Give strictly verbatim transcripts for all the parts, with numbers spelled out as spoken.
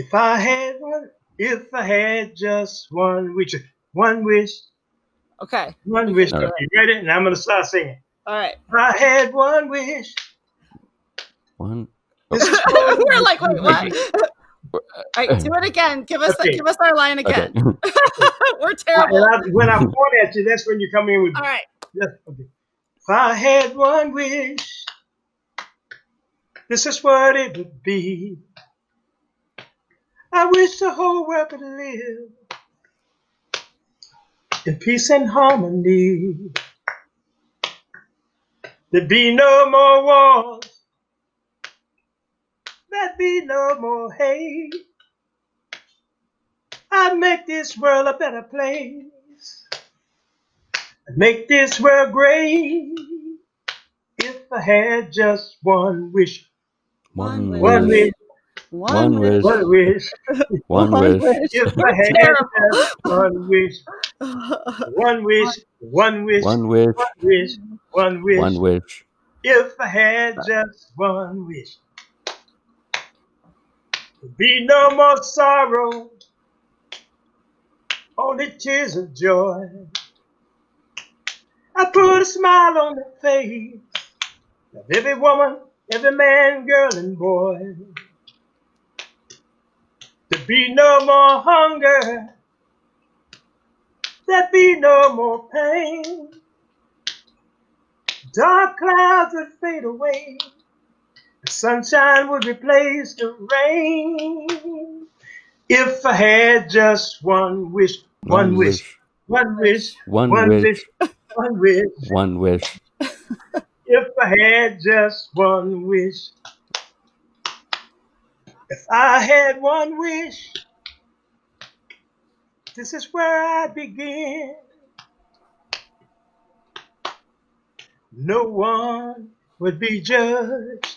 If I had one, if I had just one wish, one wish. Okay. One wish. Right. You read it, and I'm going to start singing. All right. If I had one wish. One. Oh. We're like, wait, what? All right, do it again. Give us okay. the, give us our line again. Okay. We're terrible. I, when I point at you, that's when you come in with me. All right. Yes, okay. If I had one wish, this is what it would be. I wish the whole world could live in peace and harmony. There'd be no more wars. There'd be no more hate. I'd make this world a better place. I'd make this world great. If I had just one wish. One wish. One wish. One wish. One wish. One wish. If I had just one wish. One wish. One wish. One wish. One wish. One wish. One wish. If I had just one wish. Be no more sorrow, only tears of joy. I put a smile on the face of every woman, every man, girl, and boy. There be no more hunger, there be no more pain. Dark clouds would fade away. The sunshine would replace the rain. If I had just one wish, one, one wish, wish, one wish, one, one wish, wish, one wish, one wish. If I had just one wish, if I had one wish, this is where I'd begin. No one would be judged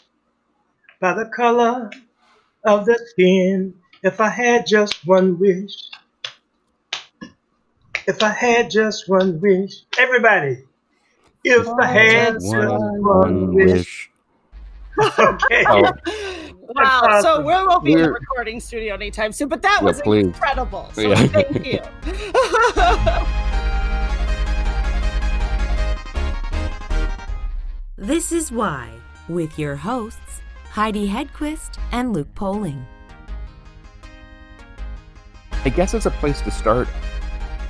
by the color of the skin. If I had just one wish. If I had just one wish. Everybody. If I had just one, one wish. wish. Okay. Oh. Wow. Awesome. So we won't be We're... in the recording studio anytime soon, but that yeah, was please. incredible. So yeah. Thank you. This is Why, with your hosts, Heidi Hedquist and Luke Poling. I guess it's a place to start.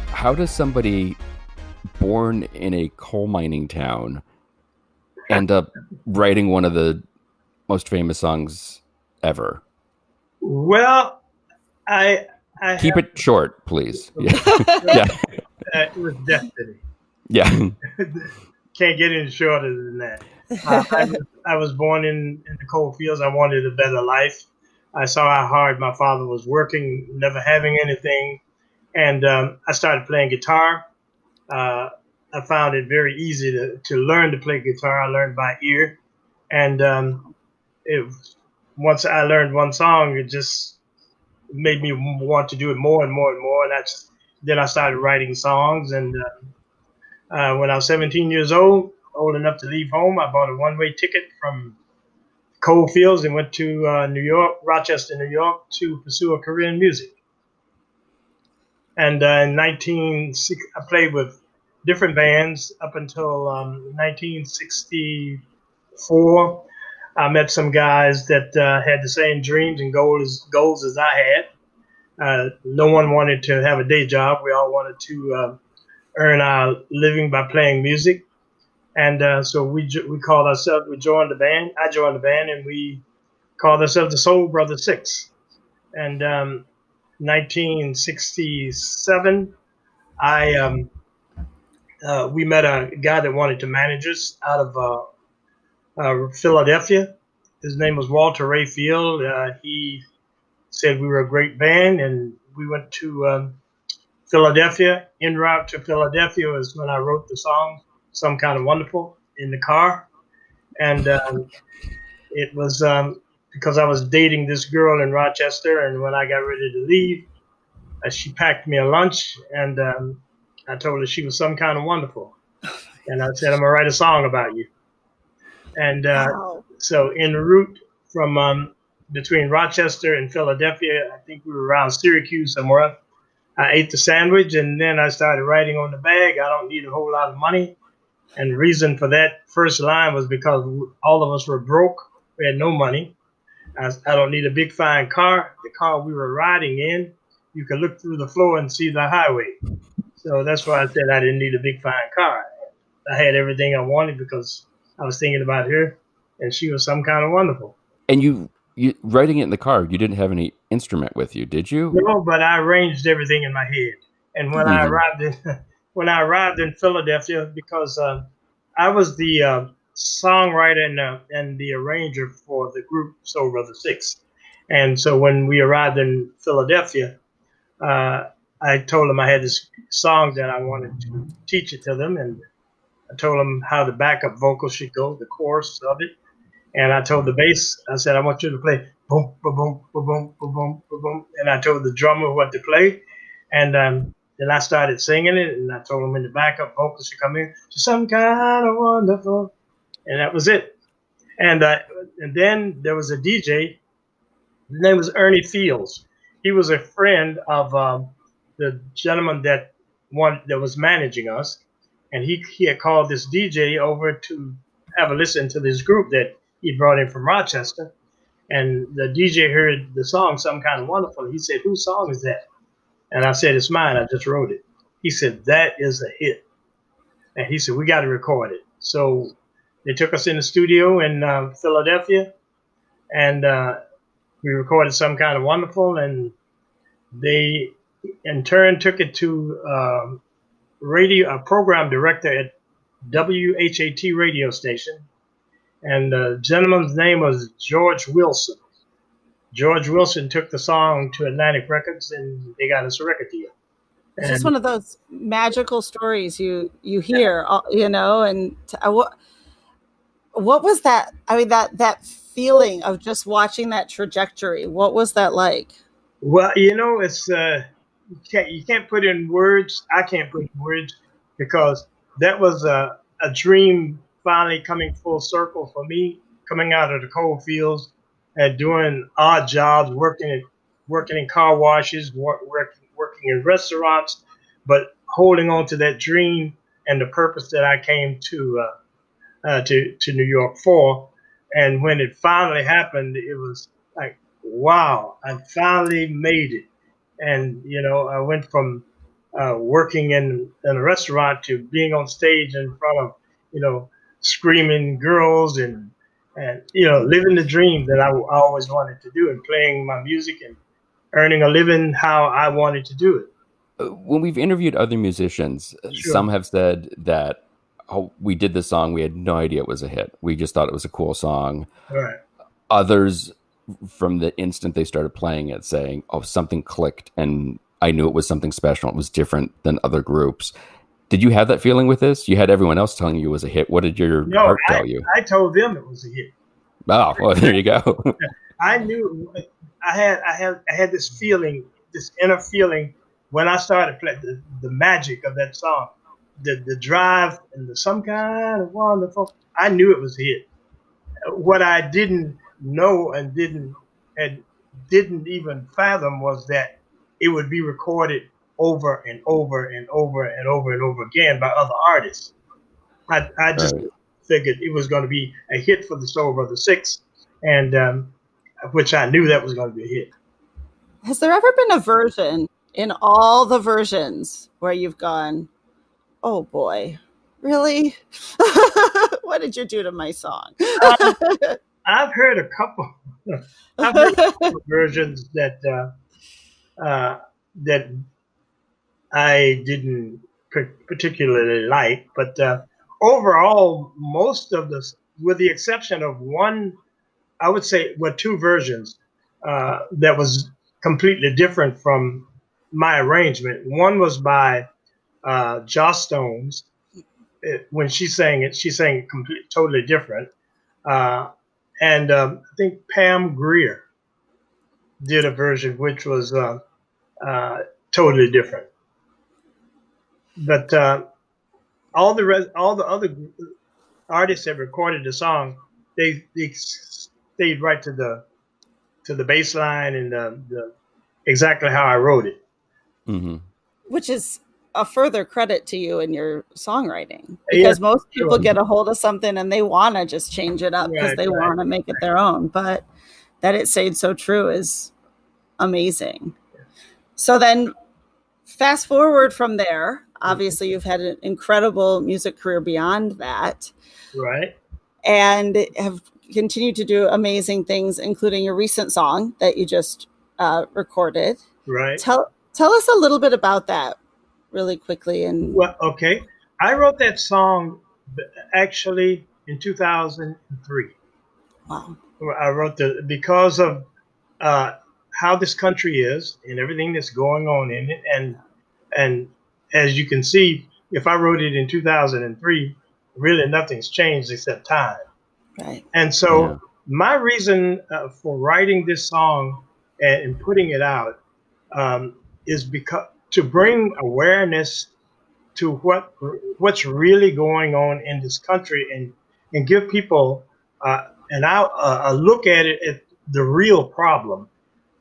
How does somebody born in a coal mining town end up writing one of the most famous songs ever? Well, I... I Keep have... it short, please. Yeah. Yeah. Uh, it was destiny. Yeah. Can't get any shorter than that. uh, I, was, I was born in, in the coal fields. I wanted a better life. I saw how hard my father was working, never having anything. And um, I started playing guitar. Uh, I found it very easy to, to learn to play guitar. I learned by ear. And um, it, once I learned one song, it just made me want to do it more and more and more. And I just, then I started writing songs. And uh, uh, when I was seventeen years old, old enough to leave home, I bought a one-way ticket from Coalfields and went to uh, New York, Rochester, New York, to pursue a career in music. And uh, in nineteen sixty, I played with different bands up until um, nineteen sixty-four. I met some guys that uh, had the same dreams and goals, goals as I had. Uh, no one wanted to have a day job. We all wanted to uh, earn our living by playing music. And uh, so we we called ourselves, we joined the band, I joined the band, and we called ourselves the Soul Brother Six. And um, nineteen sixty-seven, I um, uh, we met a guy that wanted to manage us out of uh, uh, Philadelphia. His name was Walter Rayfield. Uh, he said we were a great band, and we went to um, Philadelphia. En route to Philadelphia was when I wrote the song Some Kind of Wonderful in the car. And um, it was um, because I was dating this girl in Rochester, and when I got ready to leave, uh, she packed me a lunch, and um, I told her she was some kind of wonderful. And I said, I'm going to write a song about you. And uh, wow. So en route from um, between Rochester and Philadelphia. I think we were around Syracuse somewhere. I ate the sandwich, and then I started writing on the bag, "I don't need a whole lot of money." And the reason for that first line was because all of us were broke. We had no money. I, I don't need a big fine car. The car we were riding in, you could look through the floor and see the highway. So that's why I said I didn't need a big fine car. I had everything I wanted because I was thinking about her, and she was some kind of wonderful. And you, you writing it in the car, you didn't have any instrument with you, did you? No, but I arranged everything in my head. And when mm-hmm. I arrived in when I arrived in Philadelphia, because uh, I was the uh, songwriter and, uh, and the arranger for the group Soul Brother Six, and so when we arrived in Philadelphia, uh, I told them I had this song that I wanted to teach it to them, and I told them how the backup vocal should go, the chorus of it. And I told the bass, I said, I want you to play boom, boom, boom, boom, boom, boom, boom. And I told the drummer what to play. And um, then I started singing it. And I told him in the backup vocals should come in to some kind of wonderful. And that was it. And, uh, and then there was a D J. His name was Ernie Fields. He was a friend of um, the gentleman that won, that was managing us. And he, he had called this D J over to have a listen to this group that he brought in from Rochester. And the D J heard the song, Some Kind of Wonderful. He said, whose song is that? And I said, it's mine. I just wrote it. He said, that is a hit. And he said, we got to record it. So they took us in the studio in uh, Philadelphia. And uh, we recorded Some Kind of Wonderful. And they, in turn, took it to... Uh, radio, a program director at W H A T radio station, and the gentleman's name was George Wilson. George Wilson took the song to Atlantic Records, and they got us a record deal. It's and, just one of those magical stories you you hear, yeah. you know. And uh, what what was that? I mean, that that feeling of just watching that trajectory. What was that like? Well, you know, it's. Uh, You can't, you can't put in words. I can't put in words because that was a, a dream finally coming full circle for me, coming out of the coal fields and doing odd jobs, working in, working in car washes, work, work, working in restaurants, but holding on to that dream and the purpose that I came to, uh, uh, to, to New York for. And when it finally happened, it was like, wow, I finally made it. And, you know, I went from uh, working in, in a restaurant to being on stage in front of, you know, screaming girls and, and you know, living the dream that I, I always wanted to do and playing my music and earning a living how I wanted to do it. When we've interviewed other musicians, sure. some have said that, oh, we did this song. We had no idea it was a hit. We just thought it was a cool song. Right. Others... from the instant they started playing it saying, oh, something clicked and I knew it was something special. It was different than other groups. Did you have that feeling with this? You had everyone else telling you it was a hit. What did your no, heart I, tell you? I told them it was a hit. Oh, well, there you go. I knew I had, I had, I had this feeling, this inner feeling when I started playing the, the magic of that song, the, the drive and the some kind of wonderful, I knew it was a hit. What I didn't, No, and didn't and didn't even fathom was that it would be recorded over and over and over and over and over again by other artists. I, I just right. figured it was going to be a hit for the Soul Brother Six, and um, which I knew that was going to be a hit. Has there ever been a version in all the versions where you've gone, oh boy, really? What did you do to my song? um, I've heard a couple, I've heard a couple versions that uh, uh, that I didn't particularly like, but uh, overall, most of this, with the exception of one, I would say, were two versions uh, that was completely different from my arrangement. One was by uh, Joss Stones. It, when she sang it, she sang it completely, totally different. Uh, And um, I think Pam Grier did a version which was uh, uh, totally different. But uh, all the res- all the other artists that recorded the song, they, they stayed right to the to the bass line and the, the exactly how I wrote it. Mm-hmm. Which is a further credit to you and your songwriting, because yeah, most people sure. get a hold of something and they want to just change it up because yeah, they right, want to make it their own. But that it stayed so true is amazing. Yeah. So then fast forward from there, obviously you've had an incredible music career beyond that. Right. And have continued to do amazing things, including your recent song that you just uh, recorded. Right. Tell tell us a little bit about that really quickly. And well, okay. I wrote that song actually in two thousand three. Wow. I wrote the, because of uh, how this country is and everything that's going on in it. And, and as you can see, if I wrote it in two thousand three, really nothing's changed except time. Right. And so yeah. my reason uh, for writing this song and, and putting it out um, is because to bring awareness to what what's really going on in this country and, and give people uh, an out, uh, a look at it, at the real problem.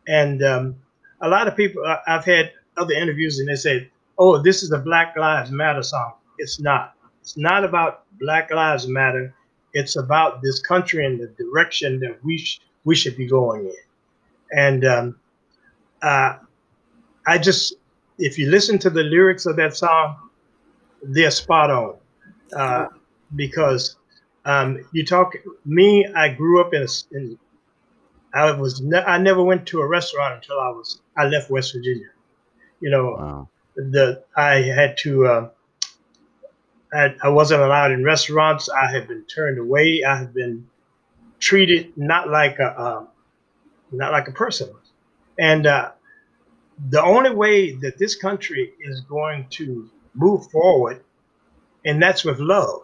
And um, a lot of people, uh, I've had other interviews and they said, oh, this is a Black Lives Matter song. It's not. It's not about Black Lives Matter. It's about this country and the direction that we sh- we should be going in. And um, uh, I just, if you listen to the lyrics of that song, they're spot on. Uh, because um, you talk, me, I grew up in, a, in I was, ne- I never went to a restaurant until I was, I left West Virginia. You know, wow. the I had to, uh, I, I wasn't allowed in restaurants. I had been turned away. I had been treated not like a, uh, not like a person. And uh, the only way that this country is going to move forward, and that's with love.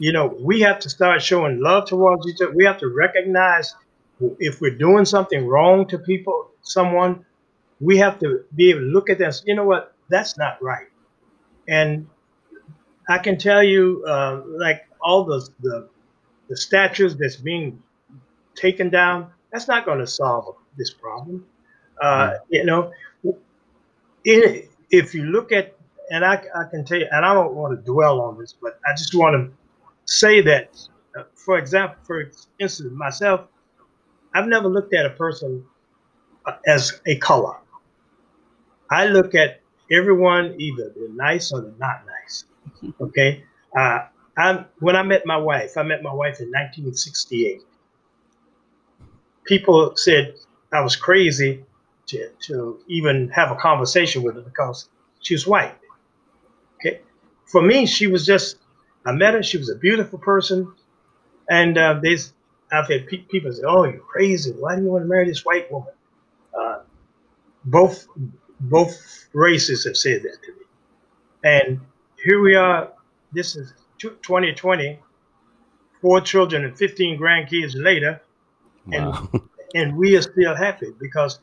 You know, we have to start showing love towards each other. We have to recognize if we're doing something wrong to people, someone, we have to be able to look at this. You know what? That's not right. And I can tell you, uh, like all the, the the statues that's being taken down, that's not going to solve this problem. Uh, you know, it, if you look at, and I, I can tell you, and I don't want to dwell on this, but I just want to say that, uh, for example, for instance, myself, I've never looked at a person uh, as a color. I look at everyone, either they're nice or they're not nice. Okay, uh, I'm, when I met my wife, I met my wife in nineteen sixty-eight. People said I was crazy to, to even have a conversation with her because she was white. Okay, for me, she was just, I met her, she was a beautiful person. And uh, they, I've had pe- people say, oh, you're crazy. Why do you want to marry this white woman? Uh, both, both races have said that to me. And here we are, this is twenty twenty, four children and fifteen grandkids later, and wow. and we are still happy because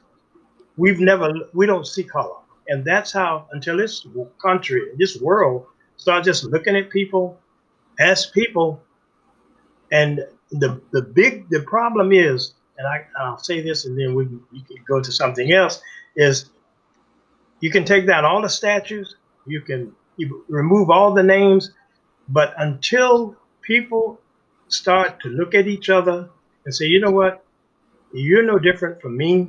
we've never, we don't see color. And that's how, until this country, this world, starts just looking at people as people. And the the big, the problem is, and I, I'll say this and then we, we can go to something else, is you can take down all the statues, you can you remove all the names, but until people start to look at each other and say, you know what, you're no different from me,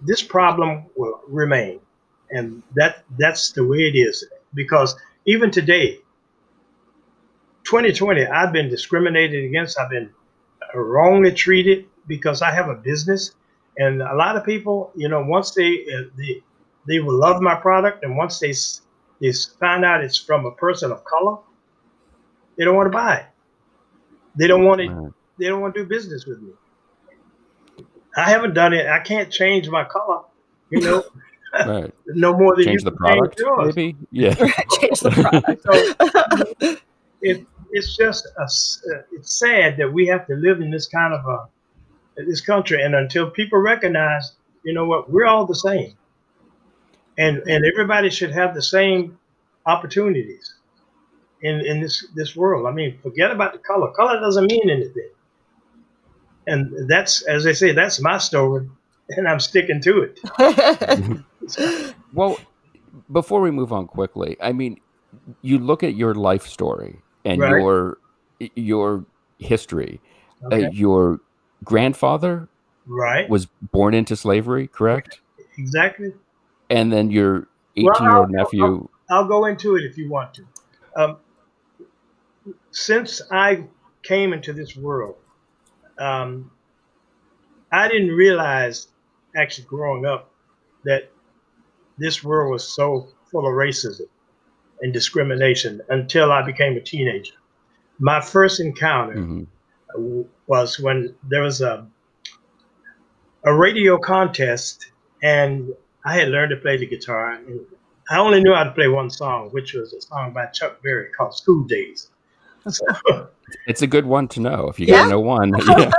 this problem will remain. And that that's the way it is. Because even today, twenty twenty, I've been discriminated against. I've been wrongly treated because I have a business. And a lot of people, you know, once they, they, they will love my product, and once they is find out it's from a person of color, they don't want to buy it. They don't want to, they don't want to do business with me. I haven't done it. I can't change my color, you know, right. no more than change you the product, change yours. Maybe? Yeah. Change the product. So, you know, it, it's just, a, it's sad that we have to live in this kind of a, this country. And until people recognize, you know what, we're all the same. And and everybody should have the same opportunities in, in this, this world. I mean, forget about the color. Color doesn't mean anything. And that's, as I say, that's my story, and I'm sticking to it. So. Well, before we move on quickly, I mean, you look at your life story and right. your your history. Okay. Uh, your grandfather right. was born into slavery, correct? Exactly. And then your eighteen-year-old well, nephew. I'll, I'll go into it if you want to. Um, since I came into this world, um, I didn't realize, actually growing up, that this world was so full of racism and discrimination until I became a teenager. My first encounter mm-hmm. was when there was a a radio contest, and I had learned to play the guitar. And I only knew how to play one song, which was a song by Chuck Berry called School Days. So, it's a good one to know if you yeah. gotta know one. Yeah.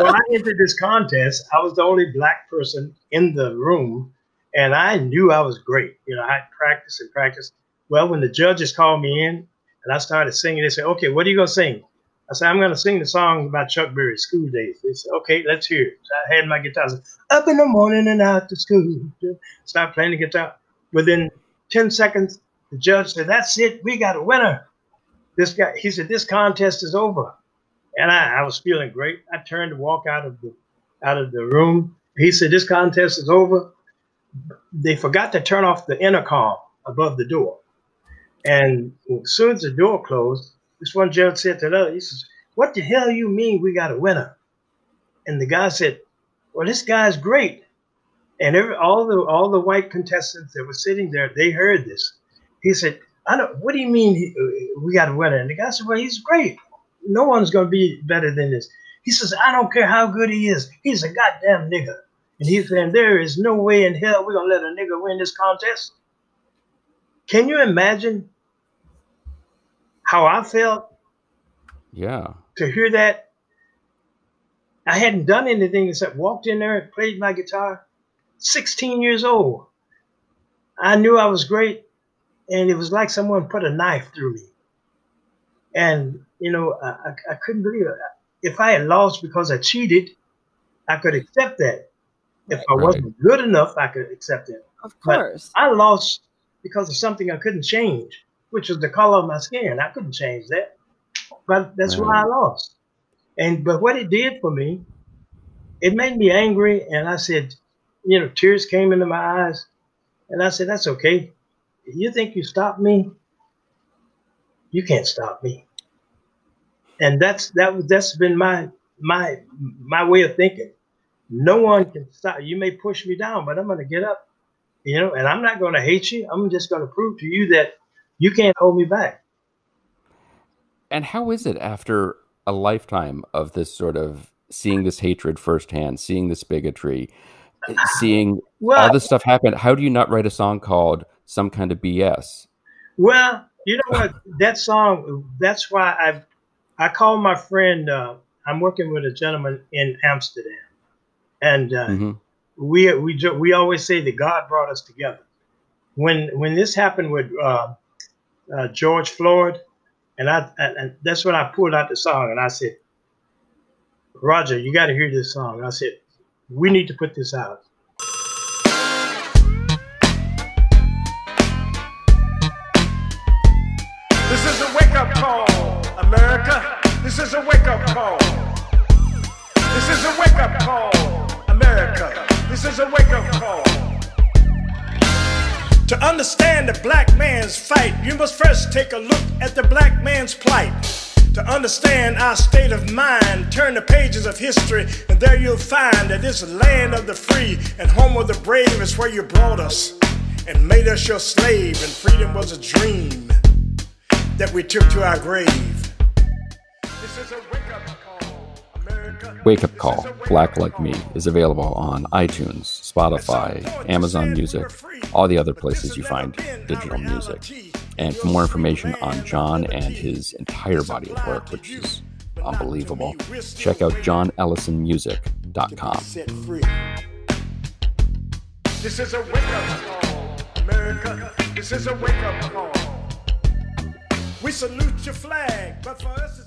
When I entered this contest, I was the only black person in the room, and I knew I was great. You know, I practiced and practiced. Well, when the judges called me in and I started singing, they said, "Okay, what are you gonna sing?" I said, "I'm gonna sing the song about Chuck Berry's School Days." They said, "Okay, let's hear it." So I had my guitar. I said, "Up in the morning and out to school." Start playing the guitar. Within ten seconds, the judge said, "That's it. We got a winner." This guy, he said, "This contest is over." And I, I was feeling great. I turned to walk out of the out of the room. He said, "This contest is over." They forgot to turn off the intercom above the door. And as soon as the door closed, this one judge said to another, he says, "What the hell you mean we got a winner?" And the guy said, "Well, this guy's great." And every, all the all the white contestants that were sitting there, they heard this. He said, "I don't, what do you mean he, we got a winner?" And the guy said, "Well, he's great. No one's going to be better than this." He says, "I don't care how good he is. He's a goddamn nigger." And he's saying, "There is no way in hell we're going to let a nigger win this contest." Can you imagine how I felt? Yeah. To hear that? I hadn't done anything except walked in there and played my guitar. sixteen years old. I knew I was great. And it was like someone put a knife through me. And, you know, I, I couldn't believe it. If I had lost because I cheated, I could accept that. If I right. wasn't good enough, I could accept it. Of course. But I lost because of something I couldn't change, which was the color of my skin. I couldn't change that. But that's right. why I lost. And but what it did for me, it made me angry. And I said, you know, tears came into my eyes. And I said, "That's okay. You think you stopped me? You can't stop me." And that's that. That's been my my my way of thinking. No one can stop. You may push me down, but I'm going to get up. You know, and I'm not going to hate you. I'm just going to prove to you that you can't hold me back. And how is it after a lifetime of this sort of seeing this hatred firsthand, seeing this bigotry, seeing well, all this stuff happen? How do you not write a song called Some Kind of B S? Well, you know what? That song, that's why I've, I called my friend, uh, I'm working with a gentleman in Amsterdam. And uh, mm-hmm. we we we always say that God brought us together. When when this happened with uh, uh, George Floyd, and I and that's when I pulled out the song and I said, "Roger, you got to hear this song." And I said, "We need to put this out." This is a wake-up call, America. This is a wake-up call. This is a wake-up call, America. This is a wake-up call. To understand the black man's fight, you must first take a look at the black man's plight. To understand our state of mind, turn the pages of history, and there you'll find that this land of the free and home of the brave is where you brought us and made us your slave, and freedom was a dream that we took to our grave. This is a wake-up call, America. Wake Up Call, Black Like Me, is available on iTunes, Spotify, Amazon Music, all the other places you find digital music. And for more information on John and his entire body of work, which is unbelievable, check out john ellison music dot com. This is a wake-up call, America. This is a wake-up call. We salute your flag, but for us it's